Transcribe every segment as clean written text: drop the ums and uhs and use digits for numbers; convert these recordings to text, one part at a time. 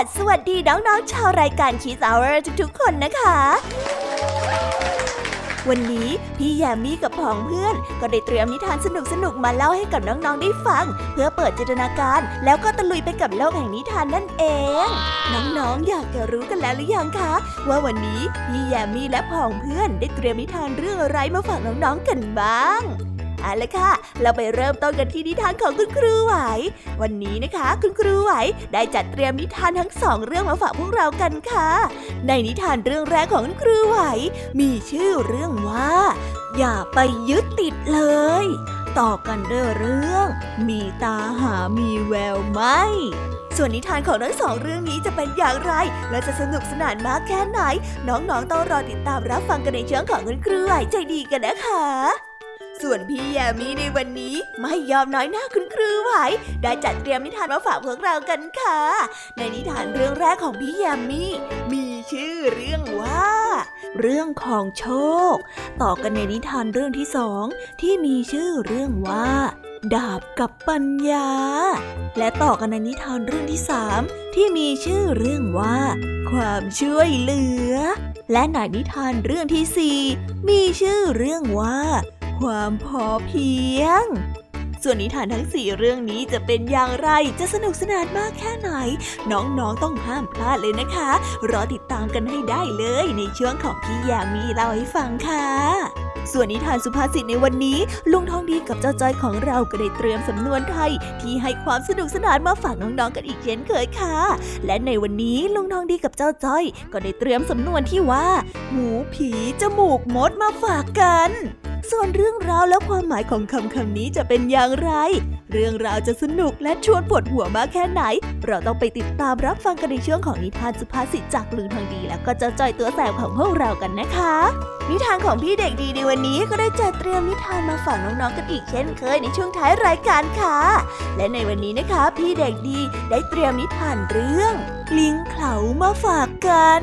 าศสวัสดีน้องๆชาวรายการ Kids Hour ทุกๆคนนะคะวันนี้พี่แยมมี่กับผองเพื่อนก็ได้เตรียมนิทานสนุกๆมาเล่าให้กับน้องๆได้ฟังเพื่อเปิดจินตนาการแล้วก็ตะลุยไปกับโลกแห่งนิทานนั่นเองน้องๆอยากจะรู้กันแล้วหรือยังคะว่าวันนี้พี่แยมมี่และผองเพื่อนได้เตรียมนิทานเรื่องอะไรมาฝากน้องๆกันบ้างเอาละค่ะเราไปเริ่มต้นกันที่นิทานของคุณครูไหววันนี้นะคะคุณครูไหวได้จัดเตรียมนิทานทั้งสองเรื่องมาฝากพวกเรากันค่ะในนิทานเรื่องแรกของคุณครูไหวมีชื่อเรื่องว่าอย่าไปยึดติดเลยต่อกันด้วยเรื่องมีตาหามีแววไหมส่วนนิทานของทั้งสองเรื่องนี้จะเป็นอย่างไรและจะสนุกสนานมากแค่ไหนน้องๆต้องรอติดตามรับฟังกันในช่วงของคุณครูไหวใจดีกันนะคะส่วนพี่แยมมี่ในวันนี้ไม่ยอมน้อยหน้าคุณครูไหวได้จัดเตรียมนิทานมาฝากพวกเรากันค่ะในนิทานเรื่องแรกของพี่แยมมี่มีชื่อเรื่องว่าเรื่องของโชคต่อกันในนิทานเรื่องที่สองที่มีชื่อเรื่องว่าดาบกับปัญญาและต่อกันในนิทานเรื่องที่สามที่มีชื่อเรื่องว่าความช่วยเหลือและในนิทานเรื่องที่สี่มีชื่อเรื่องว่าความพอเพียงส่วนนิทานทั้ง4เรื่องนี้จะเป็นอย่างไรจะสนุกสนานมากแค่ไหนน้องๆต้องห้ามพลาดเลยนะคะรอติดตามกันให้ได้เลยในช่วงของพี่ยามีเล่าให้ฟังค่ะส่วนนิทานสุภาษิตในวันนี้ลุงทองดีกับเจ้าจ้อยของเราก็ได้เตรียมสำนวนไทยที่ให้ความสนุกสนานมาฝากน้องๆกันอีกเช่นเคยค่ะและในวันนี้ลุงทองดีกับเจ้าจ้อยก็ได้เตรียมสำนวนที่ว่าหมูผีจมูกมดมาฝากกันส่วนเรื่องราวและความหมายของคำนี้จะเป็นอย่างไรเรื่องราวจะสนุกและชวนปวดหัวมากแค่ไหนเราต้องไปติดตามรับฟังกันในช่วงของนิทานสุภาษิตจากลุงทองดีแล้วก็เจ้าจ้อยตัวแสบของพวกเรากันนะคะนิทานของพี่เด็กดีในวันนี้ก็ได้จัดเตรียมนิทานมาฝากน้องๆกันอีกเช่นเคยในช่วงท้ายรายการค่ะและในวันนี้นะคะพี่เด็กดีได้เตรียมนิทานเรื่องลิงเขลามาฝากกัน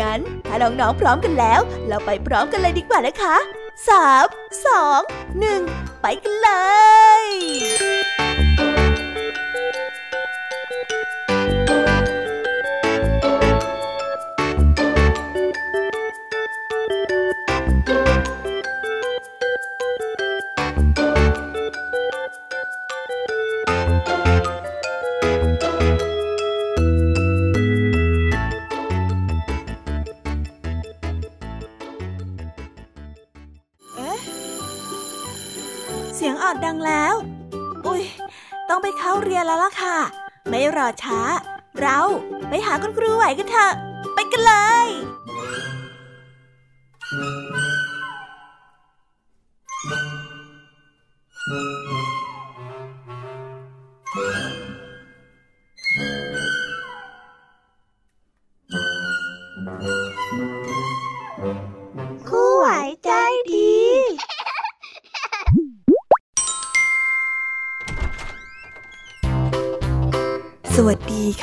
งั้นถ้าน้องๆพร้อมกันแล้วเราไปพร้อมกันเลยดีกว่านะคะ3 2 1ไปกันเลยดังแล้วอุ๊ยต้องไปเข้าเรียนแล้วล่ะค่ะไม่รอช้าเราไปหาคุณครูไหวกันเถอะไปกันเลยครูไหวใจดีสวัสดีค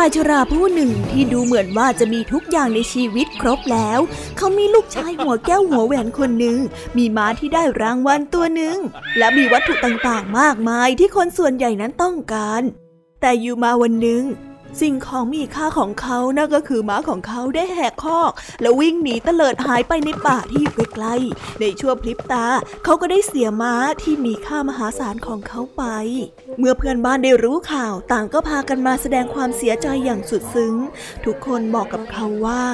ชายชราผู้หนึ่งที่ดูเหมือนว่าจะมีทุกอย่างในชีวิตครบแล้วเขามีลูกชายหัวแก้วหัวแหวนคนหนึ่งมีม้าที่ได้รางวัลตัวหนึ่งและมีวัตถุต่างๆมากมายที่คนส่วนใหญ่นั้นต้องการ แต่อยู่มาวันหนึ่งสิ่งของมีค่าของเขานั่นก็คือม้าของเขาได้แหกคอกแล้ววิ่งหนีเตลิดหายไปในป่าที่อยู่ไกลๆในชั่วพริบตาเขาก็ได้เสียม้าที่มีค่ามหาศาลของเขาไปเมื่อเพื่อนบ้านได้รู้ข่าวต่างก็พากันมาแสดงความเสียใจอย่างสุดซึ้งทุกคนบอกกับเขาว่า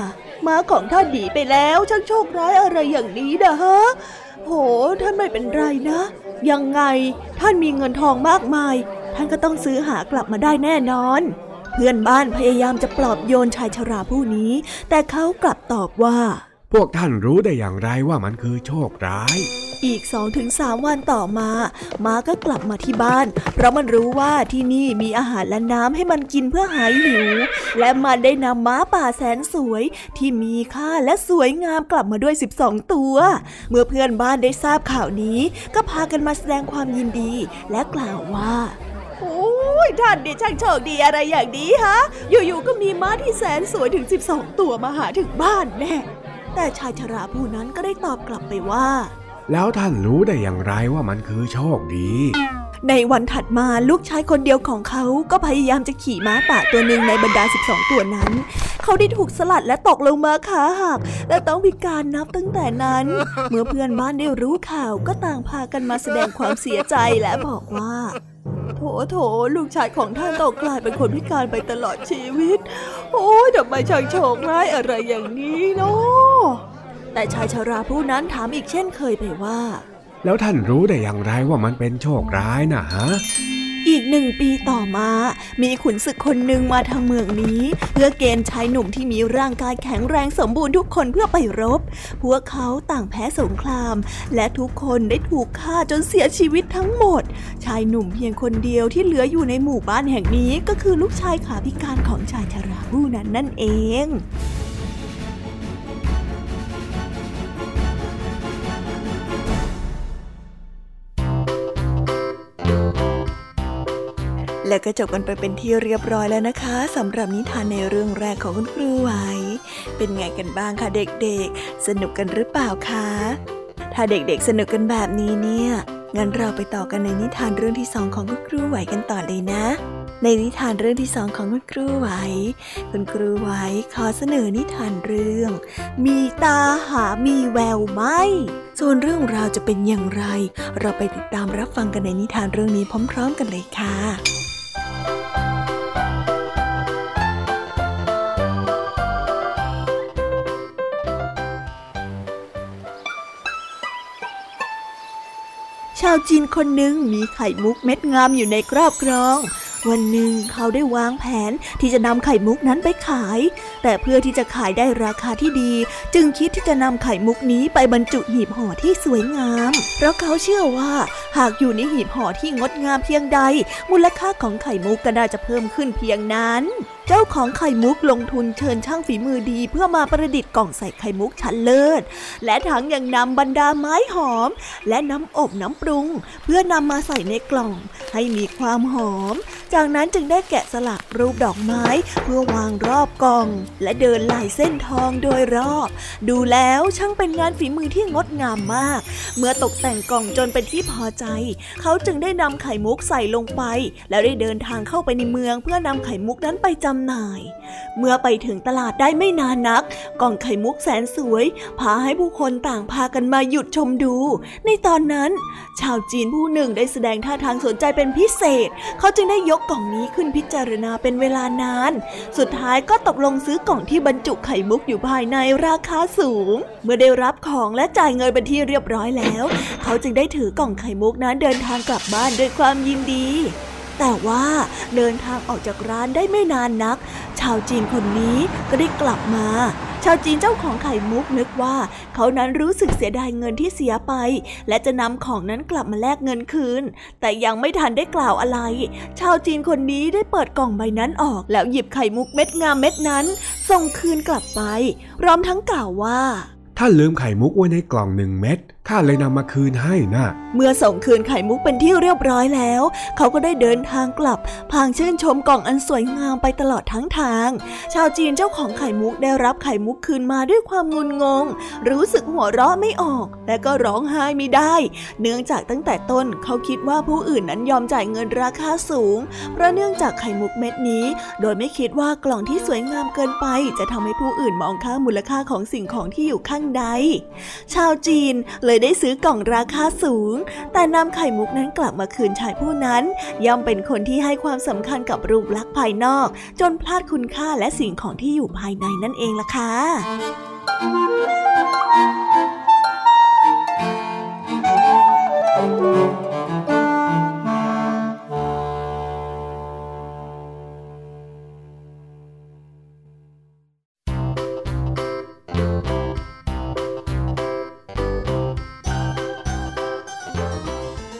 ม้าของท่านหนีไปแล้วช่างโชคร้ายอะไรอย่างนี้นะฮะโหท่านไม่เป็นไรนะยังไงท่านมีเงินทองมากมายท่านก็ต้องซื้อหากลับมาได้แน่นอนเพื่อนบ้านพยายามจะปลอบโยนชายชราผู้นี้แต่เขากลับตอบว่าพวกท่านรู้ได้อย่างไรว่ามันคือโชคร้ายอีก 2-3 วันต่อมาม้าก็กลับมาที่บ้านเพราะมันรู้ว่าที่นี่มีอาหารและน้ำให้มันกินเพื่อหายหิวและมันได้นำม้าป่าแสนสวยที่มีค่าและสวยงามกลับมาด้วย12ตัวเมื่อเพื่อนบ้านได้ทราบข่าวนี้ก็พากันมาแสดงความยินดีและกล่าวว่าโอ้ยท่านนี่ช่างโชคดีอะไรอย่างนี้ฮะอยู่ๆก็มีม้าที่แสนสวยถึง12ตัวมาหาถึงบ้านแน่แต่ชายชราผู้นั้นก็ได้ตอบกลับไปว่าแล้วท่านรู้ได้อย่างไรว่ามันคือโชคดีในวันถัดมาลูกชายคนเดียวของเขาก็พยายามจะขี่ม้าป่าตัวหนึ่งในบรรดา12ตัวนั้นเขาได้ถูกสลัดและตกลงมาขาหักและต้องพิการนับตั้งแต่นั้นเมื่อเพื่อนบ้านได้รู้ข่าวก็ต่างพากันมาแสดงความเสียใจและบอกว่าโถลูกชายของท่านตกกลายเป็นคนพิการไปตลอดชีวิตโอ้ยทำไมช่างโชคร้ายอะไรอย่างนี้เนาะแต่ชายชราผู้นั้นถามอีกเช่นเคยไปว่าแล้วท่านรู้ได้อย่างไรว่ามันเป็นโชคร้ายนะฮะอีก1 ปีต่อมามีขุนศึกคนหนึ่งมาทางเมืองนี้เพื่อเกณฑ์ชายหนุ่มที่มีร่างกายแข็งแรงสมบูรณ์ทุกคนเพื่อไปรบพวกเขาต่างแพ้สงครามและทุกคนได้ถูกฆ่าจนเสียชีวิตทั้งหมดชายหนุ่มเพียงคนเดียวที่เหลืออยู่ในหมู่บ้านแห่งนี้ก็คือลูกชายขาพิการของชายชราผู้นั้นนั่นเองและก็จบกันไปเป็นที่เรียบร้อยแล้วนะคะสำหรับนิทานในเรื่องแรกของคุณครูไหวเป็นไงกันบ้างคะเด็กๆสนุกกันหรือเปล่าคะถ้าเด็กๆสนุกกันแบบนี้เนี่ยงั้นเราไปต่อกันในนิทานเรื่องที่2ของคุณครูไหวกันต่อเลยนะในนิทานเรื่องที่2ของคุณครูไหวคุณครูไหวขอเสนอนิทานเรื่องมีตาหามีแววไหมส่วนเรื่องราวจะเป็นอย่างไรเราไปติดตามรับฟังกันในนิทานเรื่องนี้พร้อมๆกันเลยค่ะชาวจีนคนหนึ่งมีไข่มุกเม็ดงามอยู่ในครอบครองวันหนึ่งเขาได้วางแผนที่จะนำไข่มุกนั้นไปขายแต่เพื่อที่จะขายได้ราคาที่ดีจึงคิดที่จะนำไข่มุกนี้ไปบรรจุหีบห่อที่สวยงามเพราะเขาเชื่อว่าหากอยู่ในหีบห่อที่งดงามเพียงใดมูลค่าของไข่มุกก็น่าจะเพิ่มขึ้นเพียงนั้นเจ้าของไข่มุกลงทุนเชิญช่างฝีมือดีเพื่อมาประดิษฐ์กล่องใส่ไข่มุกชั้นเลิศและทั้งยังนำบรรดาไม้หอมและน้ำอบน้ำปรุงเพื่อนำมาใส่ในกล่องให้มีความหอมจากนั้นจึงได้แกะสลักรูปดอกไม้เพื่อวางรอบกล่องและเดินลายเส้นทองโดยรอบดูแล้วช่างเป็นงานฝีมือที่งดงามมากเมื่อตกแต่งกล่องจนเป็นที่พอใจเขาจึงได้นำไข่มุกใส่ลงไปแล้วได้เดินทางเข้าไปในเมืองเพื่อนำไข่มุกนั้นไปจำหน่ายเมื่อไปถึงตลาดได้ไม่นานนักกล่องไข่มุกแสนสวยพาให้ผู้คนต่างพากันมาหยุดชมดูในตอนนั้นชาวจีนผู้หนึ่งได้แสดงท่าทางสนใจเป็นพิเศษเขาจึงได้ยกกล่องนี้ขึ้นพิจารณาเป็นเวลานานสุดท้ายก็ตกลงซื้อกล่องที่บรรจุไข่มุกอยู่ภายในราคาสูงเมื่อได้รับของและจ่ายเงินเป็นที่เรียบร้อยแล้วเขาจึงได้ถือกล่องไข่มุกนั้นเดินทางกลับบ้านด้วยความยินดีแต่ว่าเดินทางออกจากร้านได้ไม่นานนักชาวจีนคนนี้ก็ได้กลับมาชาวจีนเจ้าของไข่มุกนึกว่าเขานั้นรู้สึกเสียดายเงินที่เสียไปและจะนำของนั้นกลับมาแลกเงินคืนแต่ยังไม่ทันได้กล่าวอะไรชาวจีนคนนี้ได้เปิดกล่องใบนั้นออกแล้วหยิบไข่มุกเม็ดงามเม็ดนั้นส่งคืนกลับไปพร้อมทั้งกล่าวว่าท่านลืมไข่มุกไว้ในกล่อง1 เม็ด ข้าเลยนำมาคืนให้นะเมื่อส่งคืนไข่มุกเป็นที่เรียบร้อยแล้วเขาก็ได้เดินทางกลับพลางชื่นชมกล่องอันสวยงามไปตลอดทั้งทางชาวจีนเจ้าของไข่มุกได้รับไข่มุกคืนมาด้วยความงุนงงรู้สึกหัวเราะไม่ออกและก็ร้องไห้ไม่ได้เนื่องจากตั้งแต่ต้นเขาคิดว่าผู้อื่นนั้นยอมจ่ายเงินราคาสูงเพราะเนื่องจากไข่มุกเม็ดนี้โดยไม่คิดว่ากล่องที่สวยงามเกินไปจะทำให้ผู้อื่นมองข้ามมูลค่าของสิ่งของที่อยู่ข้างในชาวจีนเลยได้ซื้อกล่องราคาสูงแต่นำไข่มุกนั้นกลับมาคืนชายผู้นั้นย่อมเป็นคนที่ให้ความสำคัญกับรูปลักษณ์ภายนอกจนพลาดคุณค่าและสิ่งของที่อยู่ภายในนั่นเองล่ะค่ะ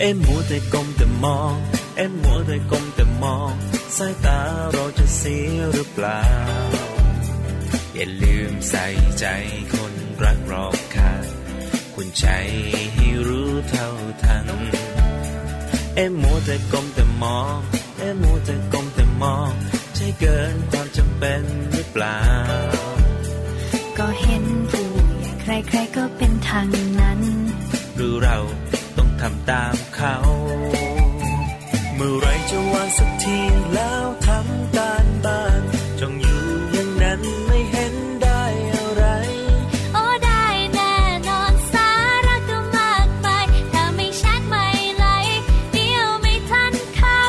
เอ็มมัวแต่ก้มแต่มองเอ็มมัวแต่ก้มแต่มองสายตาเราจะเสียหรือเปล่าอย่าลืมใส่ใจคนรักรอบข้างคุณใจให้รู้เท่าทันเอ็มมัวแต่ก้มแต่มองเอ็มมัวแต่ก้มแต่มองใช่เกินความจำเป็นหรือเปล่าก็เห็นผู้ใครใครก็เป็นทางนั้นหรือเราทำตามเขาเมื่อไรจะวางสักทีแล้วทำตามบ้านจงอยู่อย่างนั้นไม่เห็นได้อะไรโอ้ได้แน่นอนสาระก็มากมายถ้าไม่ชัดไม่ไหลเดี๋ยวไม่ทันเขา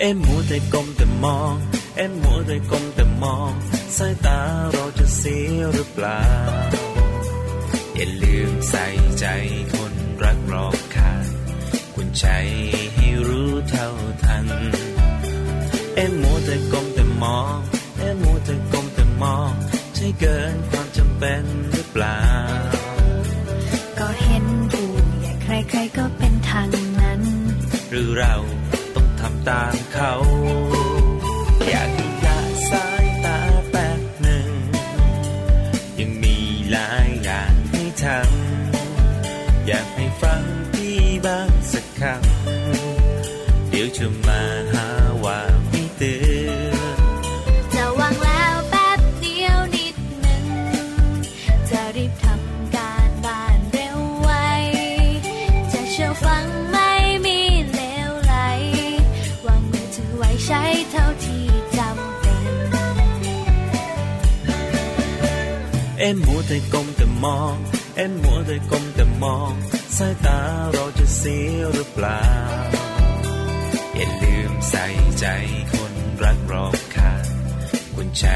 เอ็มมัวแต่ก้มแต่มองเอ็มมัวแต่ก้มแต่มองสายตาเราจะเสียหรือเปล่าอย่าลืมใส่ใจคนรักรอบข้างคุณใจให้รู้เท่าทันเอ็มมัวแต่ก้มแต่มองเอ็มมัวแต่ก้มแต่มองใช่เกินความจำเป็นหรือเปล่าก็เห็นผู้ใหญ่ใครๆก็เป็นทางนั้นหรือเราต้องทำตามเขาอยากดูละสายตาแป๊บหนึ่งยังมีหลายอย่างอยากให้ฟังพี่บ้างสักคำเดี๋ยวจะมาหาว่าไม่เตือนจะวางแล้วแป๊บเดียวนิดหนึ่งจะรีบทำการบ้านเร็วไวจะเชื่อฟังไม่มีเลวไหลวางมือถือไว้ใช้เท่าที่จำเป็นเอ็มมัวแต่ก้มแต่มองเอ็มมัวแต่ก้มแต่มองสายตาเราจะเสียหรือเปล่าอย่าลืมใส่ใจคนรักรอบข้างคุณใจ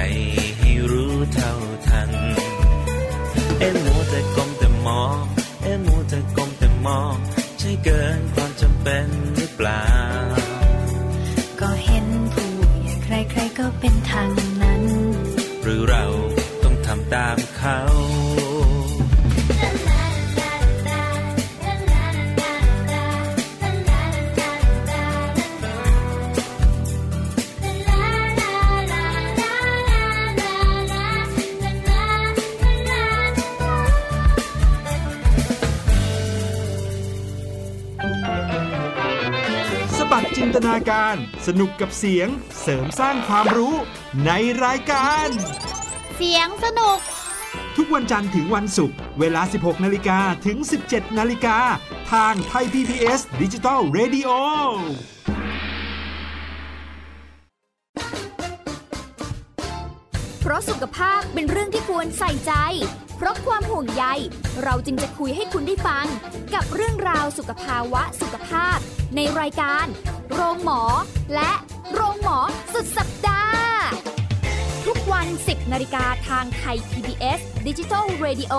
ให้รู้เท่าทันเอ็มมัวแต่ก้มแต่มองเอ็มมัวแต่ก้มแต่มองใช่เกินความจำเป็นหรือเปล่าก็เห็นผู้อย่างใครๆก็เป็นทางนั้นหรือเราต้องทำตามเขา นตนาการสนุกกับเสียงเสริมสร้างความรู้ในรายการเสียงสนุกทุกวันจันทร์ถึงวันศุกร์เวลา 16 นาฬิกาถึง 17 นาฬิกาทางไทย PBS Digital Radioเพราะสุขภาพเป็นเรื่องที่ควรใส่ใจเพราะความห่วงใยเราจึงจะคุยให้คุณได้ฟังกับเรื่องราวสุขภาวะสุขภาพในรายการโรงหมอและโรงหมอสุดสัปดาห์ทุกวัน 10 นาฬิกาทางไทย PBS Digital Radio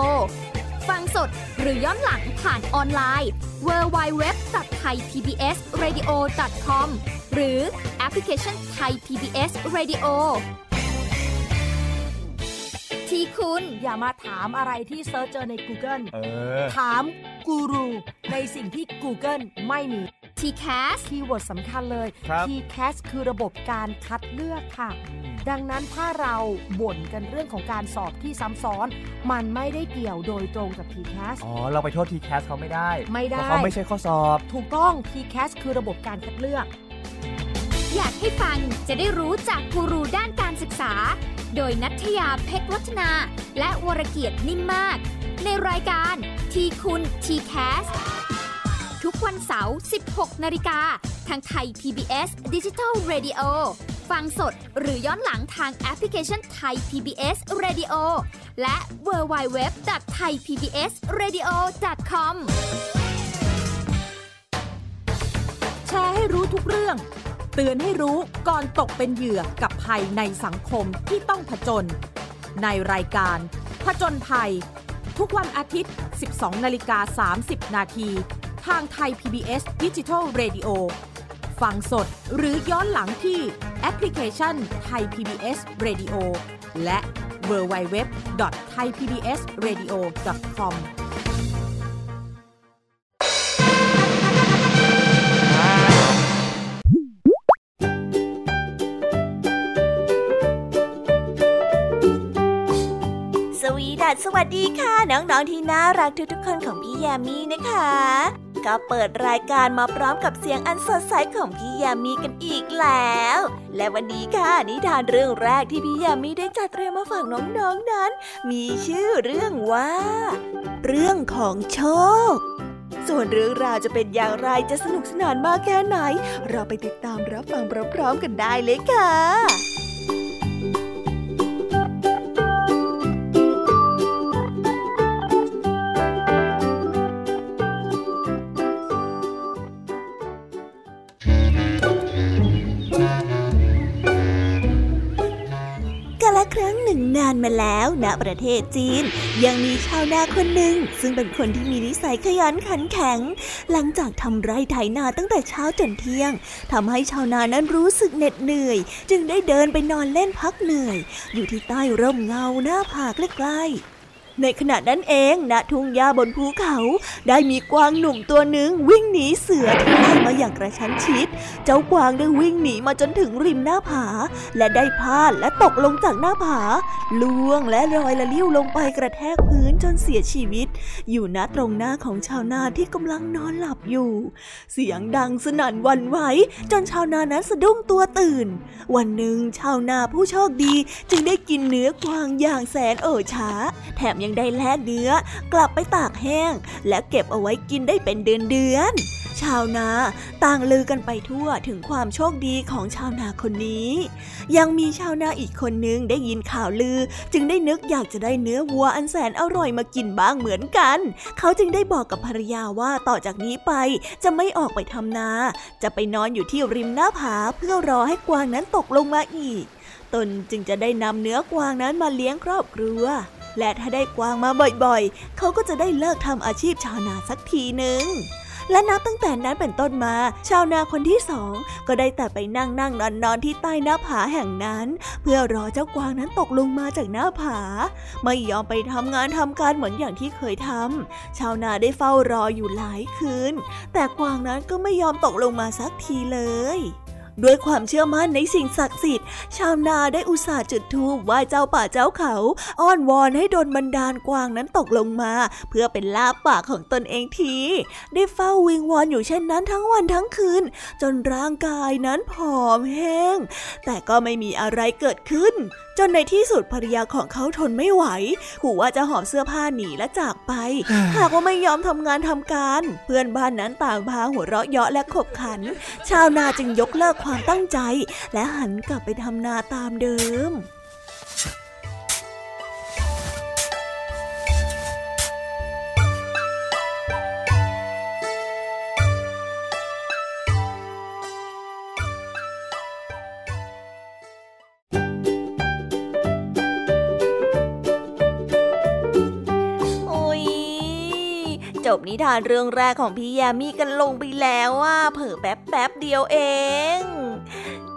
ฟังสดหรือย้อนหลังผ่านออนไลน์ www.thaipbsradio.com หรือแอปพลิเคชัน Thai PBS Radioที่คุณอย่ามาถามอะไรที่เซิร์ชเจอใน Google ถามกูรูในสิ่งที่ Google ไม่มี TCAS คีย์เวิร์ดสำคัญเลย TCAS คือระบบการคัดเลือกค่ะดังนั้นถ้าเราบ่นกันเรื่องของการสอบที่ซ้ำซ้อนมันไม่ได้เกี่ยวโดยตรงกับ TCAS อ๋อเราไปโทษ TCAS เขาไม่ได้เพราะเขาไม่ใช่ข้อสอบถูกต้อง TCAS คือระบบการคัดเลือกอยากให้ฟังจะได้รู้จากกูรูด้านการศึกษาโดยนัทยาเพชรวัฒนาและวรเกียรตินิ่มมากในรายการทีคุณ TCAS ทุกวันเสาร์ 16 นาฬิกาทางไทย PBS Digital Radio ฟังสดหรือย้อนหลังทางแอปพลิเคชันไทย PBS Radio และ www.thaipbsradio.com แชร์ให้รู้ทุกเรื่องเตือนให้รู้ก่อนตกเป็นเหยื่อกับภัยในสังคมที่ต้องผจญในรายการผจญภัยทุกวันอาทิตย์ 12:30 น.ทางไทย PBS Digital Radio ฟังสดหรือย้อนหลังที่แอปพลิเคชันไทย PBS Radio และ www.thaipbsradio.comสวัสดีค่ะน้องๆที่น่ารักทุกๆคนของพี่แยมมี่นะคะก็เปิดรายการมาพร้อมกับเสียงอันสดใสของพี่แยมมี่กันอีกแล้วและวันนี้ค่ะนิทานเรื่องแรกที่พี่แยมมี่ได้จัดเตรียมมาฝากน้องๆนั้นมีชื่อเรื่องว่าเรื่องของโชคส่วนเรื่องราวจะเป็นอย่างไรจะสนุกสนานมากแค่ไหนเราไปติดตามรับฟังพร้อมๆกันได้เลยค่ะนานมาแล้วณประเทศจีนยังมีชาวนาคนหนึ่งซึ่งเป็นคนที่มีนิสัยขยันขันแข็งหลังจากทำไร่ไถนาตั้งแต่เช้าจนเที่ยงทำให้ชาวนานั้นรู้สึกเหน็ดเหนื่อยจึงได้เดินไปนอนเล่นพักเหนื่อยอยู่ที่ใต้ร่มเงาหน้าผาใกล้ๆในขณะนั้นเองณทุ่งหญ้าบนภูเขาได้มีกวางหนุ่มตัวหนึ่งวิ่งหนีเสือที่ไล่มาอย่างกระชั้นชิดเจ้ากวางได้วิ่งหนีมาจนถึงริมหน้าผาและได้พลาดและตกลงจากหน้าผาล่วงและลอยละลิ้วลงไปกระแทกพื้นจนเสียชีวิตอยู่ณตรงหน้าของชาวนาที่กำลังนอนหลับอยู่เสียงดังสนั่นหวั่นไหวจนชาวนานั้นสะดุ้งตัวตื่นวันหนึ่งชาวนาผู้โชคดีจึงได้กินเนื้อกวางอย่างแสนเอ่อช้าแถมยังได้แลกเนื้อกลับไปตากแห้งและเก็บเอาไว้กินได้เป็นเดือนๆชาวนาต่างลือกันไปทั่วถึงความโชคดีของชาวนาคนนี้ยังมีชาวนาอีกคนนึงได้ยินข่าวลือจึงได้นึกอยากจะได้เนื้อวัวอันแสนอร่อยมากินบ้างเหมือนกันเขาจึงได้บอกกับภรรยาว่าต่อจากนี้ไปจะไม่ออกไปทำนาจะไปนอนอยู่ที่ริมหน้าผาเพื่อรอให้กวางนั้นตกลงมาอีกตนจึงจะได้นำเนื้อกวางนั้นมาเลี้ยงครอบครัวและถ้าได้กวางมาบ่อยๆเขาก็จะได้เลิกทำอาชีพชาวนาสักทีนึงและนับตั้งแต่นั้นเป็นต้นมาชาวนาคนที่สองก็ได้แต่ไปนั่งๆนอนๆที่ใต้หน้าผาแห่งนั้นเพื่อรอเจ้ากวางนั้นตกลงมาจากหน้าผาไม่ยอมไปทำงานทำการเหมือนอย่างที่เคยทำชาวนาได้เฝ้ารออยู่หลายคืนแต่กวางนั้นก็ไม่ยอมตกลงมาสักทีเลย ด้วยความเชื่อมั่นในสิ่งศักดิ์สิทธิ์ชาวนาได้อุตส่าห์จุดธูปไหว้เจ้าป่าเจ้าเขาอ้อนวอนให้ดลบันดาลกวางนั้นตกลงมาเพื่อเป็นลาภปากของตนเองทีได้เฝ้าวิงวอนอยู่เช่นนั้นทั้งวันทั้งคืนจนร่างกายนั้นผอมแห้งแต่ก็ไม่มีอะไรเกิดขึ้นจนในที่สุดภรรยาของเขาทนไม่ไหวขู่ว่าจะหอบเสื้อผ้าหนีและจากไปหากว่าไม่ยอมทำงานทำการเพื่อนบ้านนั้นต่างพาหัวเราะเยาะและขบขันชาวนาจึงยกเลิกความตั้งใจและหันกลับไปทำนาตามเดิมจบนิทานเรื่องแรกของพี่ยามีกันลงไปแล้วว่าเผลอแป๊บๆเดียวเอง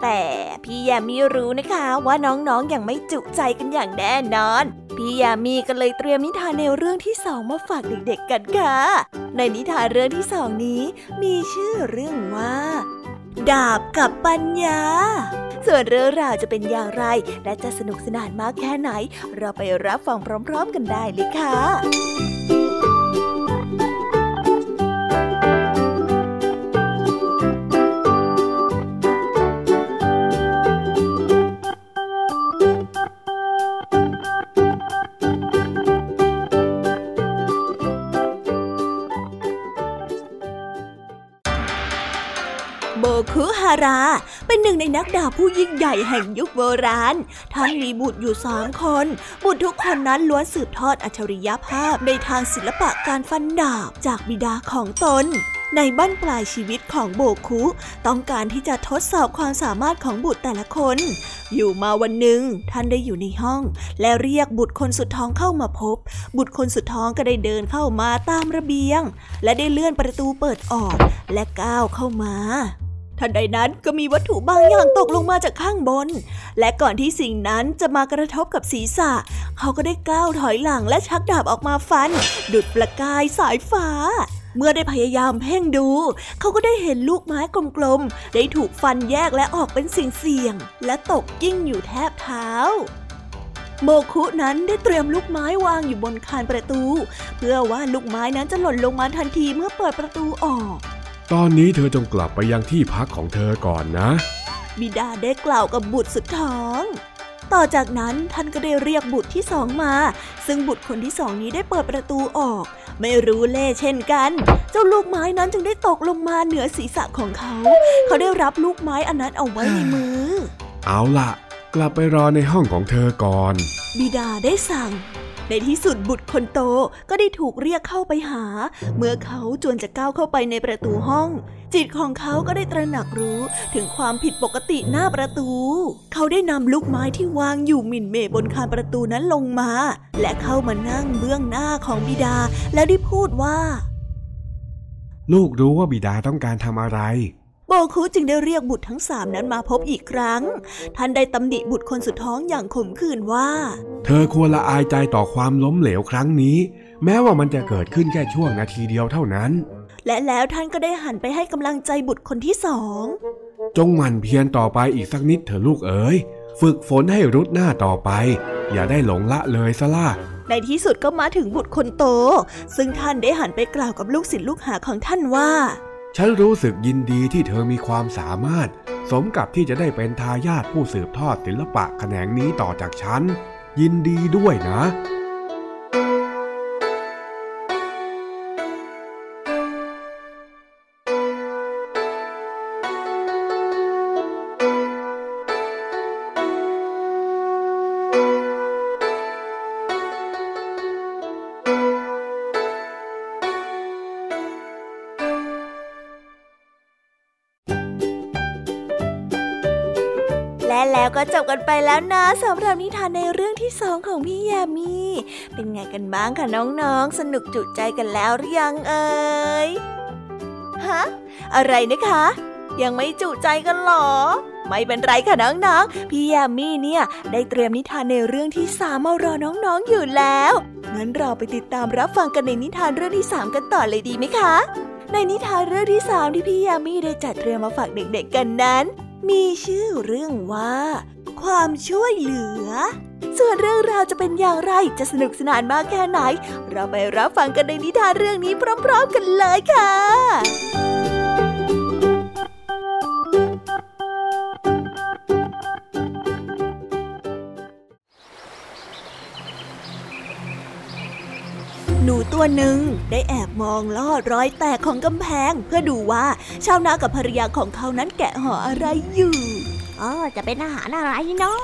แต่พี่ยามีรู้นะคะว่าน้องๆยังไม่จุใจกันอย่างแน่นอนพี่ยามีก็เลยเตรียมนิทานแนวเรื่องที่สองมาฝากเด็กๆกันค่ะในนิทานเรื่องที่สองนี้มีชื่อเรื่องว่าดาบกับปัญญาส่วนเรื่องราวจะเป็นอย่างไรและจะสนุกสนานมากแค่ไหนเราไปรับฟังพร้อมๆกันได้เลยค่ะโบคุฮาระเป็นหนึ่งในนักดาบผู้ยิ่งใหญ่แห่งยุคโบราณท่านมีบุตรอยู่3 คนบุตรทุกคนนั้นล้วนสืบทอดอัจฉริยภาพในทางศิลปะการฟันดาบจากบิดาของตนในบั้นปลายชีวิตของโบคุต้องการที่จะทดสอบความสามารถของบุตรแต่ละคนอยู่มาวันหนึ่งท่านได้อยู่ในห้องและเรียกบุตรคนสุดท้องเข้ามาพบบุตรคนสุดท้องก็ได้เดินเข้ามาตามระเบียงและได้เลื่อนประตูเปิดออกและก้าวเข้ามาทันใดนั้นก็มีวัตถุบางอย่างตกลงมาจากข้างบนและก่อนที่สิ่งนั้นจะมากระทบกับศีรษะเขาก็ได้ก้าวถอยหลังและชักดาบออกมาฟันดุจประกายสายฟ้าเมื่อได้พยายามเพ่งดูเขาก็ได้เห็นลูกไม้กลมๆได้ถูกฟันแยกและออกเป็นสิ่งเสี่ยงและตกกิ้งอยู่แทบเท้าโมคุนั้นได้เตรียมลูกไม้วางอยู่บนคานประตูเพื่อว่าลูกไม้นั้นจะหล่นลงมาทันทีเมื่อเปิดประตูออกตอนนี้เธอจงกลับไปยังที่พักของเธอก่อนนะบิดาได้กล่าวกับบุตรสุดท้องต่อจากนั้นท่านก็ได้เรียกบุตรที่2มาซึ่งบุตรคนที่2นี้ได้เปิดประตูออกไม่รู้เล่เช่นกันเจ้าลูกไม้นั้นจึงได้ตกลงมาเหนือศีรษะของเขาเขาได้รับลูกไม้อันนั้นเอาไว้ในมือเอาล่ะกลับไปรอในห้องของเธอก่อนบิดาได้สั่งในที่สุดบุตรคนโตก็ได้ถูกเรียกเข้าไปหาเมื่อเขาจวนจะก้าวเข้าไปในประตูห้องจิตของเขาก็ได้ตระหนักรู้ถึงความผิดปกติหน้าประตูเขาได้นำลูกไม้ที่วางอยู่หมิ่นเหม่บนคานประตูนั้นลงมาและเข้ามานั่งเบื้องหน้าของบิดาแล้วได้พูดว่าลูกรู้ว่าบิดาต้องการทำอะไรโบคุจึงได้เรียกบุตรทั้ง3นั้นมาพบอีกครั้งท่านได้ตำหนิบุตรคนสุดท้องอย่างขมขื่นว่าเธอควรละอายใจต่อความล้มเหลวครั้งนี้แม้ว่ามันจะเกิดขึ้นแค่ช่วงนาทีเดียวเท่านั้นและแล้วท่านก็ได้หันไปให้กำลังใจบุตรคนที่2จงหมั่นเพียรต่อไปอีกสักนิดเถอะลูกเอ๋ยฝึกฝนให้รุดหน้าต่อไปอย่าได้หลงละเลยซะล่ะในที่สุดก็มาถึงบุตรคนโตซึ่งท่านได้หันไปกล่าวกับลูกศิษย์ลูกหาของท่านว่าฉันรู้สึกยินดีที่เธอมีความสามารถสมกับที่จะได้เป็นทายาทผู้สืบทอดศิลปะแขนงนี้ต่อจากฉันยินดีด้วยนะแล้วก็จบกันไปแล้วนะสำหรับนิทานในเรื่องที่2ของพี่ยามีเป็นไงกันบ้างคะน้องๆสนุกจุใจกันแล้วหรือยังเอ่ยฮะอะไรนะคะยังไม่จุใจกันหรอไม่เป็นไรค่ะน้องๆพี่ยามีเนี่ยได้เตรียมนิทานในเรื่องที่3มารอน้องๆอยู่แล้วงั้นเราไปติดตามรับฟังกันในนิทานเรื่องที่3กันต่อเลยดีไหมคะในนิทานเรื่องที่3ที่พี่ยามีได้จัดเตรียมมาฝากเด็กๆกันนั้น มีชื่อเรื่องว่าความช่วยเหลือส่วนเรื่องราวจะเป็นอย่างไรจะสนุกสนานมากแค่ไหนเราไปรับฟังกันในนิทานเรื่องนี้พร้อมๆกันเลยค่ะหนูตัวหนึ่งได้แอบมองลอดรอยแตกของกำแพงเพื่อดูว่าชาวนากับภรรยาของเขานั้นแกะห่ออะไรอยู่จะเป็นอาหารอะไรเนาะ